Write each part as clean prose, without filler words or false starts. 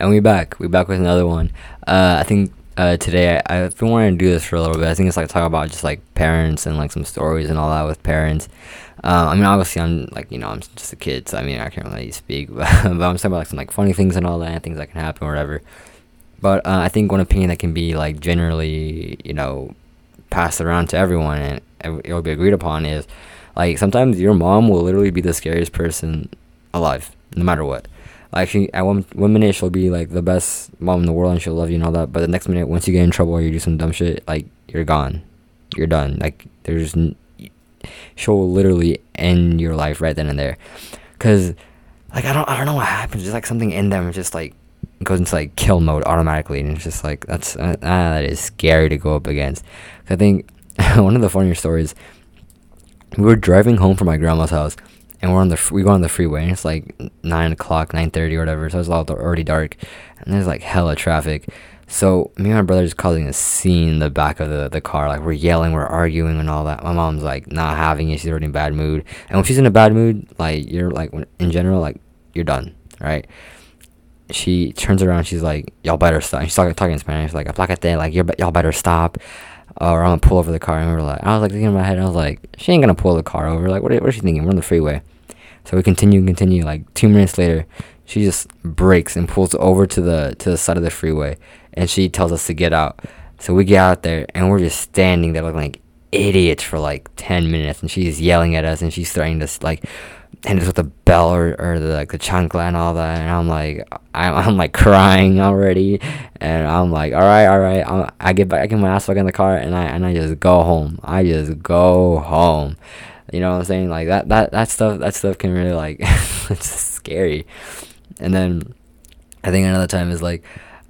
And we're back with another one. Today I've been wanting to do this for a little bit. I think it's like talk about just like parents and like some stories and all that with parents. I mean, obviously I'm like, you know, I'm just a kid, so I mean I can't really speak, but I'm talking about like some like funny things and all that and things that can happen or whatever. But I think one opinion that can be like generally, you know, passed around to everyone and it will be agreed upon is like sometimes your mom will literally be the scariest person alive, no matter what. Like she, at one minute she'll be like the best mom in the world and she'll love you and all that, but the next minute once you get in trouble or you do some dumb shit, like you're gone, you're done. Like there's, she'll literally end your life right then and there, cause like I don't know what happens. Just like something in them just like goes into like kill mode automatically, and it's just like that's that is scary to go up against. I think one of the funnier stories, we were driving home from my grandma's house. And we go on the freeway, and it's like 9:30 or whatever. So it's already dark, and there's like hella traffic. So me and my brother just causing a scene in the back of the car. Like we're yelling, we're arguing, and all that. My mom's like not having it. She's already in a bad mood. And when she's in a bad mood, like you're like in general, like you're done, right? She turns around, she's like, "Y'all better stop." And she's talking in Spanish, like "Aplácate," like y'all better stop. Or I'm gonna pull over the car. And we were like, I was like thinking in my head, I was like, she ain't gonna pull the car over. Like, what is she thinking? We're on the freeway. So we continue. Like 2 minutes later, she just brakes and pulls over to the side of the freeway, and she tells us to get out. So we get out there, and we're just standing there looking like idiots for like 10 minutes, and she's yelling at us, and she's threatening to like hit us with the bell or the like the chancla and all that. And I'm like crying already, and I'm like, all right. I get my ass back in the car, and I just go home. You know what I'm saying? Like that stuff can really like it's scary. And then I think another time is like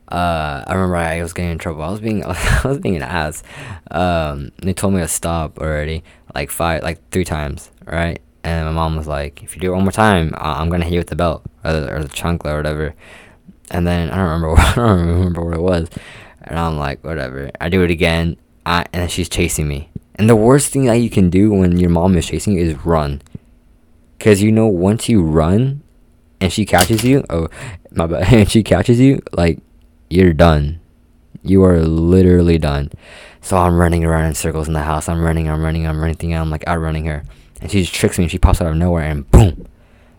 I remember I was getting in trouble. I was being an ass. They told me to stop already like 3 times, right? And my mom was like, "If you do it one more time, I'm gonna hit you with the belt or the chancla or whatever." And then I don't remember what it was. And I'm like, whatever. I do it again. And then she's chasing me. And the worst thing that you can do when your mom is chasing you is run, cause you know once you run, and she catches you. Oh, my bad. And she catches you, like you're done. You are literally done. So I'm running around in circles in the house. I'm running. And I'm like outrunning her, and she just tricks me. And she pops out of nowhere, and boom,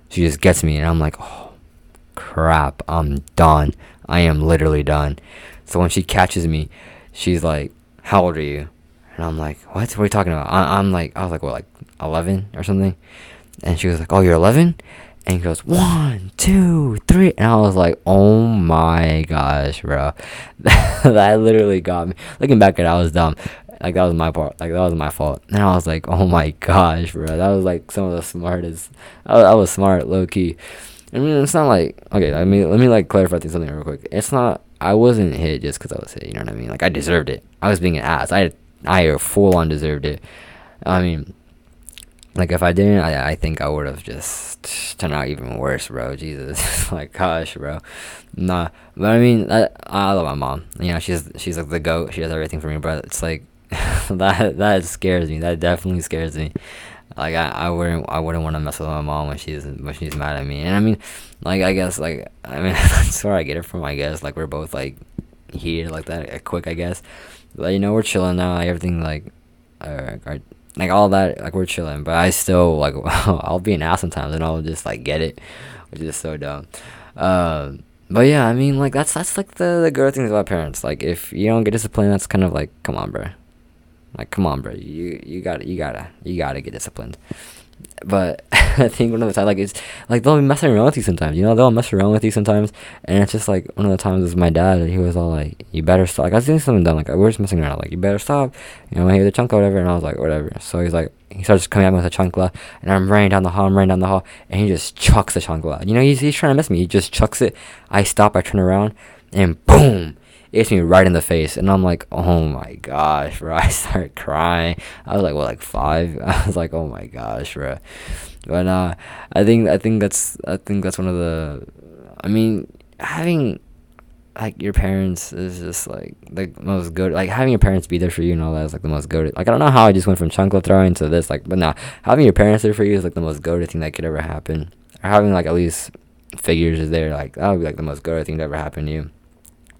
she just gets me. And I'm like, oh crap, I'm done. I am literally done. So when she catches me, she's like, "How old are you?" And I'm like, what? What are you talking about? I was like, what, like 11 or something? And she was like, oh, you're 11? And he goes, 1, 2, 3. And I was like, oh my gosh, bro. That literally got me. Looking back at it, I was dumb. Like, that was my part. Like, that was my fault. And I was like, oh my gosh, bro. That was like some of the smartest. I was smart, low key. I mean, it's not like, okay, I mean, let me like clarify something real quick. It's not, I wasn't hit just because I was hit. You know what I mean? Like, I deserved it. I was being an ass. I full-on deserved it. I mean, like, if I didn't, I think I would have just turned out even worse, bro. Jesus. Like, gosh, bro. Nah. But, I mean, I love my mom. You know, she's like the GOAT. She does everything for me, but it's like, that scares me. That definitely scares me. Like, I wouldn't want to mess with my mom when she's mad at me. And, I mean, like, I guess, like, I mean, that's where I get it from, I guess. Like, we're both, like, heated like that quick, I guess. But, you know, we're chilling now, like, everything, like, all that, like, we're chilling, but I still, like, I'll be an ass sometimes, and I'll just, like, get it, which is so dumb, but, yeah, I mean, like, that's like, the good things about parents, like, if you don't get disciplined, that's kind of, like, come on, bro, you gotta get disciplined. But I think one of the times, like, it's like they'll be messing around with you sometimes, you know, and it's just like one of the times is my dad, and he was all like, you better stop. Like, I was doing something dumb, like we were just messing around, like, you better stop, you know, I hear the chunk or whatever. And I was like, whatever. So he's like, he starts coming at me with a chancla, and I'm running down the hall, and he just chucks the chancla. You know, he's trying to mess me, he just chucks it. I stop, I turn around, and boom, it hits me right in the face. And I'm like, oh my gosh, bro. I started crying. I was like, what, like 5? I was like, oh my gosh, bro. But I think that's one of the, I mean, having like your parents is just like the most good. Like having your parents be there for you and all that is like the most good. Like, I don't know how I just went from chancla throwing to this, like, but nah, having your parents there for you is like the most good thing that could ever happen. Or having like at least figures is there, like, that would be, like, the most go-to thing to ever happen to you.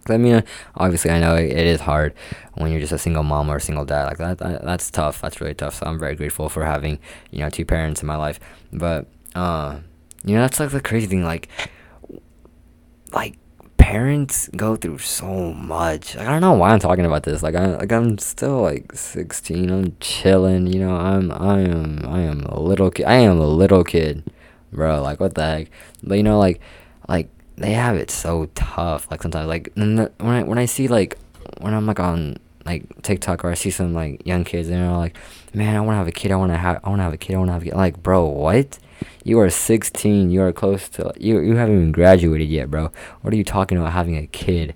I mean, obviously, I know it is hard when you're just a single mom or a single dad. Like, that's tough. That's really tough. So I'm very grateful for having, you know, two parents in my life. But, you know, that's, like, the crazy thing. Like, parents go through so much. Like, I don't know why I'm talking about this. Like, I'm still, like, 16. I'm chilling. You know, I am a little kid. I am a little kid, bro. Like, what the heck? But, you know, like, they have it so tough. Like, sometimes, like, when I see, like, when I'm, like, on, like, TikTok, or I see some, like, young kids, and they're like, man, I want to have a kid, I want to have a kid. Like, bro, what? You are 16, you are close to, like, you haven't even graduated yet, bro. What are you talking about having a kid?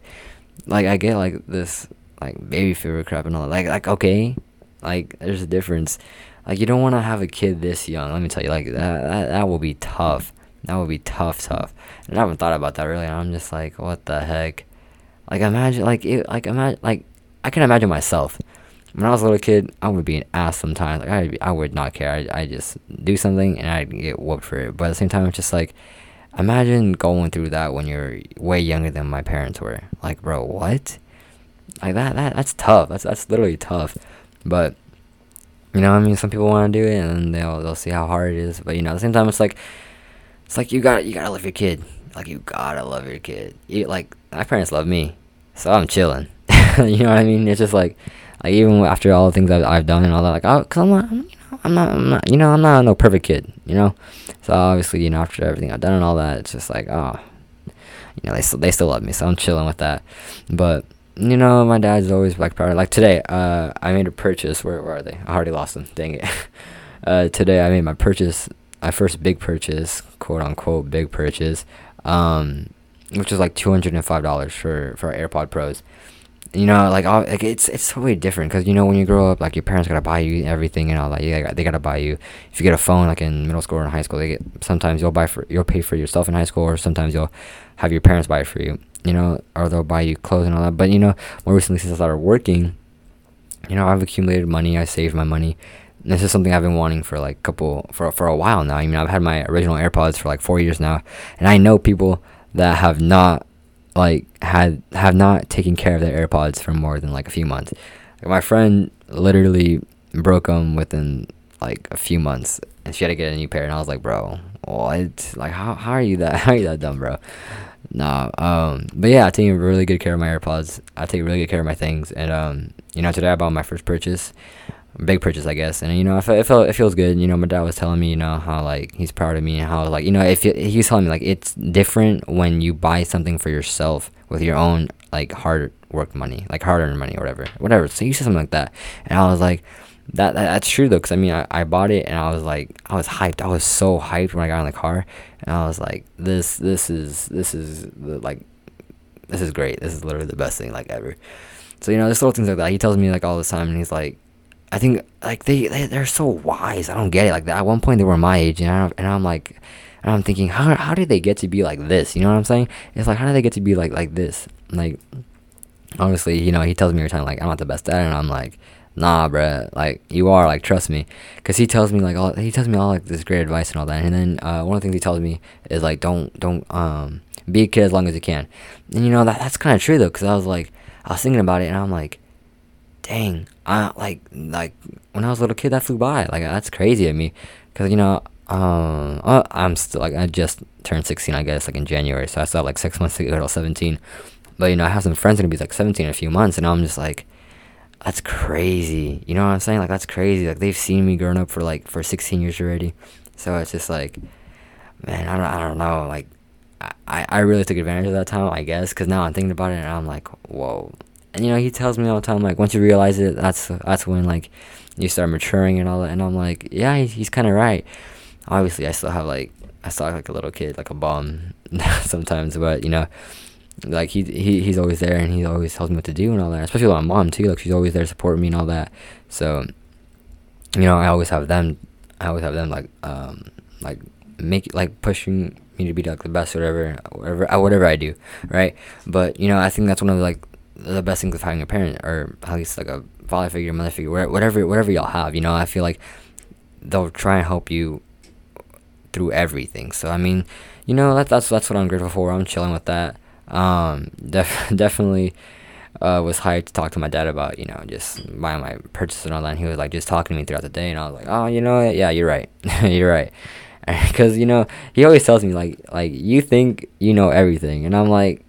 Like, I get, like, this, like, baby fever crap and all that. Like, okay, like, there's a difference. Like, you don't want to have a kid this young, let me tell you. Like, that will be tough. That would be tough. And I haven't thought about that really. And I'm just like, what the heck? Like, imagine, like, it, like, imagine, like, I can imagine myself. When I was a little kid, I would be an ass sometimes. Like, I would not care. I just do something and I'd get whooped for it. But at the same time, it's just like, imagine going through that when you're way younger than my parents were. Like, bro, what? Like, that's tough. That's literally tough. But, you know what I mean? Some people want to do it and they'll see how hard it is. But, you know, at the same time, it's like, you gotta love your kid. Like, you gotta love your kid. Like, my parents love me, so I'm chilling. You know what I mean? It's just like even after all the things I've done and all that, like, I'm not no perfect kid, you know. So obviously, you know, after everything I've done and all that, it's just like, oh, you know, they still love me, so I'm chilling with that. But, you know, my dad's always, like, proud. Like, today, I made a purchase. Where are they? I already lost them. Dang it. Today I made my purchase. My first big purchase, quote unquote big purchase, which is like $205 for AirPod Pros. You know, like it's totally different, because, you know, when you grow up, like, your parents gotta buy you everything and all that. They gotta buy you. If you get a phone, like, in middle school or in high school, sometimes you'll pay for yourself in high school, or sometimes you'll have your parents buy it for you. You know, or they'll buy you clothes and all that. But, you know, more recently, since I started working, you know, I've accumulated money. I saved my money. This is something I've been wanting for, like, for a while now. I mean, I've had my original AirPods for, like, 4 years now, and I know people that have not, like, have not taken care of their AirPods for more than, like, a few months. Like, my friend literally broke them within, like, a few months, and she had to get a new pair. And I was like, bro, what? Like, how are you that dumb, bro? Nah. But yeah, I take really good care of my AirPods. I take really good care of my things, and you know, today I bought my first purchase. Big purchase, I guess. And, you know, it feels good. You know, my dad was telling me, you know, how, like, he's proud of me, and how, like, you know, if he was telling me, like, it's different when you buy something for yourself with your own, like, hard-earned money, or whatever. So he said something like that, and I was like, that's true, though, because, I mean, I bought it, and I was like, I was so hyped when I got in the car, and I was like, this is great. This is literally the best thing, like, ever. So, you know, there's little things like that. He tells me, like, all the time, and he's like, I think, like, they're so wise. I don't get it. Like, at one point they were my age, and I'm thinking, how did they get to be like this? You know what I'm saying? It's like, how did they get to be like this? Like, honestly, you know, he tells me every time, like, I'm not the best at it, and I'm like, nah, bruh, like, you are, like, trust me, because he tells me all like this great advice and all that. And then one of the things he tells me is, like, don't be a kid as long as you can. And, you know, that's kind of true, though, because I was thinking about it, and I'm like, dang, I when I was a little kid, that flew by. Like, that's crazy to me, because, you know, I'm still, like, I just turned 16, I guess, like, in January, so I still have, like, 6 months to go till 17. But, you know, I have some friends gonna be, like, 17 in a few months, and I'm just like, that's crazy. You know what I'm saying? Like, that's crazy. Like, they've seen me growing up for 16 years already. So it's just like, man, I don't know. Like, I really took advantage of that time, I guess, because now I'm thinking about it, and I'm like, whoa. And, you know, he tells me all the time, like, once you realize it, that's when, like, you start maturing and all that. And I'm like, yeah, he's kind of right. Obviously, I still have, like, a little kid, like a bum sometimes. But, you know, like, he's always there, and he always tells me what to do and all that. Especially with my mom, too. Like, she's always there to support me and all that. So, you know, I always have them, like, make, like, pushing me to be, like, the best, whatever I do, right? But, you know, I think that's one of the, like, the best things of having a parent, or at least, like, a father figure, mother figure, whatever y'all have. You know, I feel like they'll try and help you through everything. So I mean, you know, that's what I'm grateful for. I'm chilling with that. Definitely was hired to talk to my dad about, you know, just buying my purchases and all that, and he was like just talking to me throughout the day, and I was like, oh, you know what? Yeah, you're right. You're right. Because, you know, he always tells me like you think you know everything, and I'm like,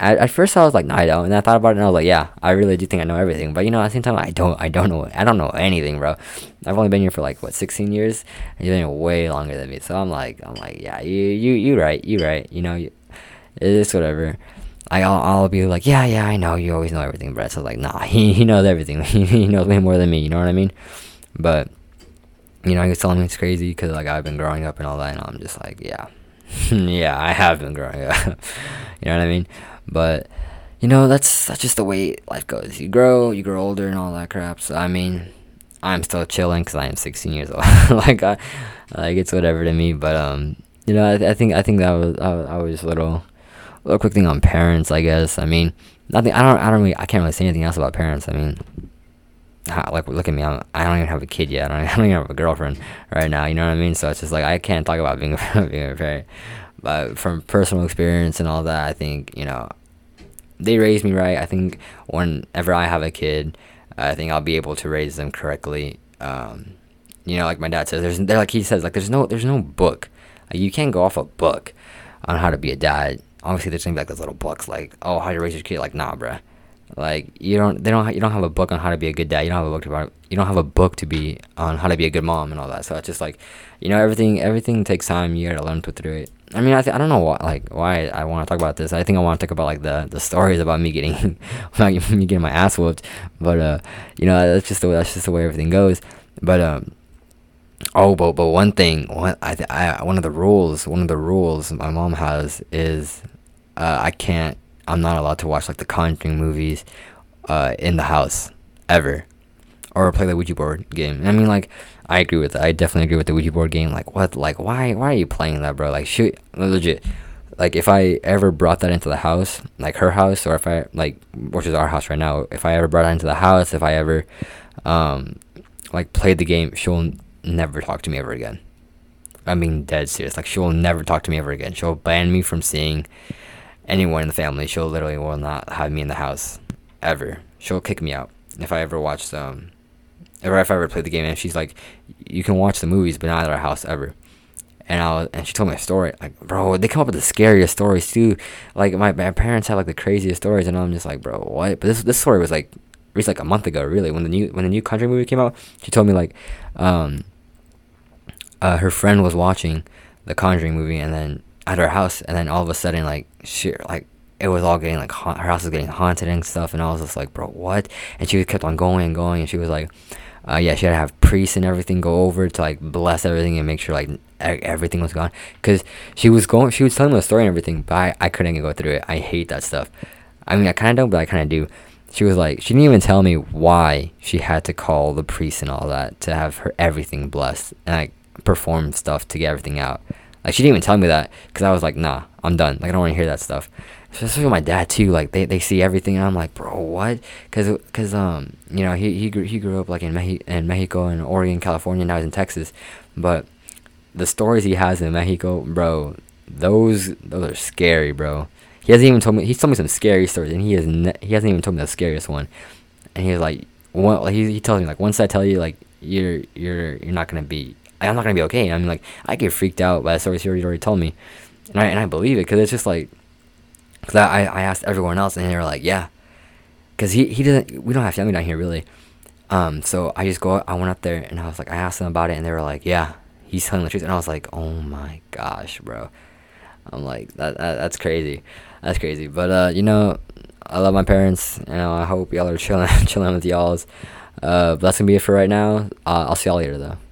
at first I was like, no, I don't. And I thought about it, and I was like, yeah, I really do think I know everything. But, you know, at the same time, I don't know anything, bro. I've only been here for like, what, 16 years, and you've been here way longer than me. So I'm like, yeah, you right, you know, it's whatever. I'll be like, yeah, I know, you always know everything, bro. So like, nah, he knows everything. He knows way more than me, you know what I mean? But, you know, he was telling me it's crazy because, like, I've been growing up and all that, and I'm just like, yeah. Yeah, I have been growing up. You know what I mean? But, you know, that's just the way life goes. You grow older and all that crap. So, I mean, I'm still chilling because I am 16 years old. like, it's whatever to me. But, you know, I think that was, I was just a little quick thing on parents, I guess. I mean, nothing. I can't really say anything else about parents. I mean, like, look at me. I don't even have a kid yet. I don't even have a girlfriend right now. You know what I mean? So it's just like I can't talk about being a parent. But from personal experience and all that, I think, you know, they raised me right. I think whenever I have a kid, I think I'll be able to raise them correctly. You know, like my dad says, there's no book. Like, you can't go off a book on how to be a dad. Obviously, there's gonna be like those little books, like, oh, how to raise your kid. Like, nah, bruh. Like, you don't have a book on how to be a good dad. You don't have a book on how to be a good mom and all that. So it's just like, you know, everything takes time. You gotta learn to do it. I mean, I don't know why I want to talk about this. I think I want to talk about like the stories about me getting my ass whooped. But you know, that's just the way everything goes. But but one thing, one of the rules my mom has is I'm not allowed to watch like the Conjuring movies in the house ever, or play the Ouija board game. I mean, like, I agree with that. I definitely agree with the Ouija board game. Like, what? Like, why are you playing that, bro? Like, shoot, legit. Like, if I ever brought that into the house, like her house, or if I like, which is our house right now, if I ever brought it into the house, if I ever like played the game, she'll never talk to me ever again. I mean, dead serious. Like, she will never talk to me ever again. She'll ban me from seeing anyone in the family. She'll literally will not have me in the house ever. She'll kick me out if I ever watch if I ever played the game. And she's like, you can watch the movies, but not at our house ever. And she told me a story. Like, bro, they come up with the scariest stories too. Like, my parents had like the craziest stories, and I'm just like, bro, what? But this story was like recently, like a month ago, really, when the new Conjuring movie came out. She told me like, her friend was watching the Conjuring movie, and then at her house, and then all of a sudden, like, shit, like, it was all getting, like, her house was getting haunted and stuff, and I was just like, bro, what? And she kept on going, and she was like, yeah, she had to have priests and everything go over to, like, bless everything and make sure, like, everything was gone, because she was telling me the story and everything, but I couldn't go through it. I hate that stuff. I mean, I kind of don't, but I kind of do. She was like, she didn't even tell me why she had to call the priests and all that to have her everything blessed, and, like, perform stuff to get everything out. Like, she didn't even tell me that, because I was like, nah, I'm done. Like, I don't want to hear that stuff. Especially with my dad, too. Like, they see everything, and I'm like, bro, what? Because you know, he grew up, like, in Mexico and Oregon, California, and now he's in Texas. But the stories he has in Mexico, bro, those are scary, bro. He hasn't even told me. He's told me some scary stories, and he hasn't even told me the scariest one. And he's like, he tells me, like, once I tell you, like, you're not going to be, I'm not going to be okay. I mean, like, I get freaked out by the stories he already told me. And I believe it, because it's just like, because I asked everyone else, and they were like, yeah. Because we don't have family down here, really. So I just I went up there, and I was like, I asked them about it, and they were like, yeah, he's telling the truth. And I was like, oh my gosh, bro. I'm like, that's crazy. That's crazy. But, you know, I love my parents, and I hope y'all are chilling with y'all's. But that's going to be it for right now. I'll see y'all later, though.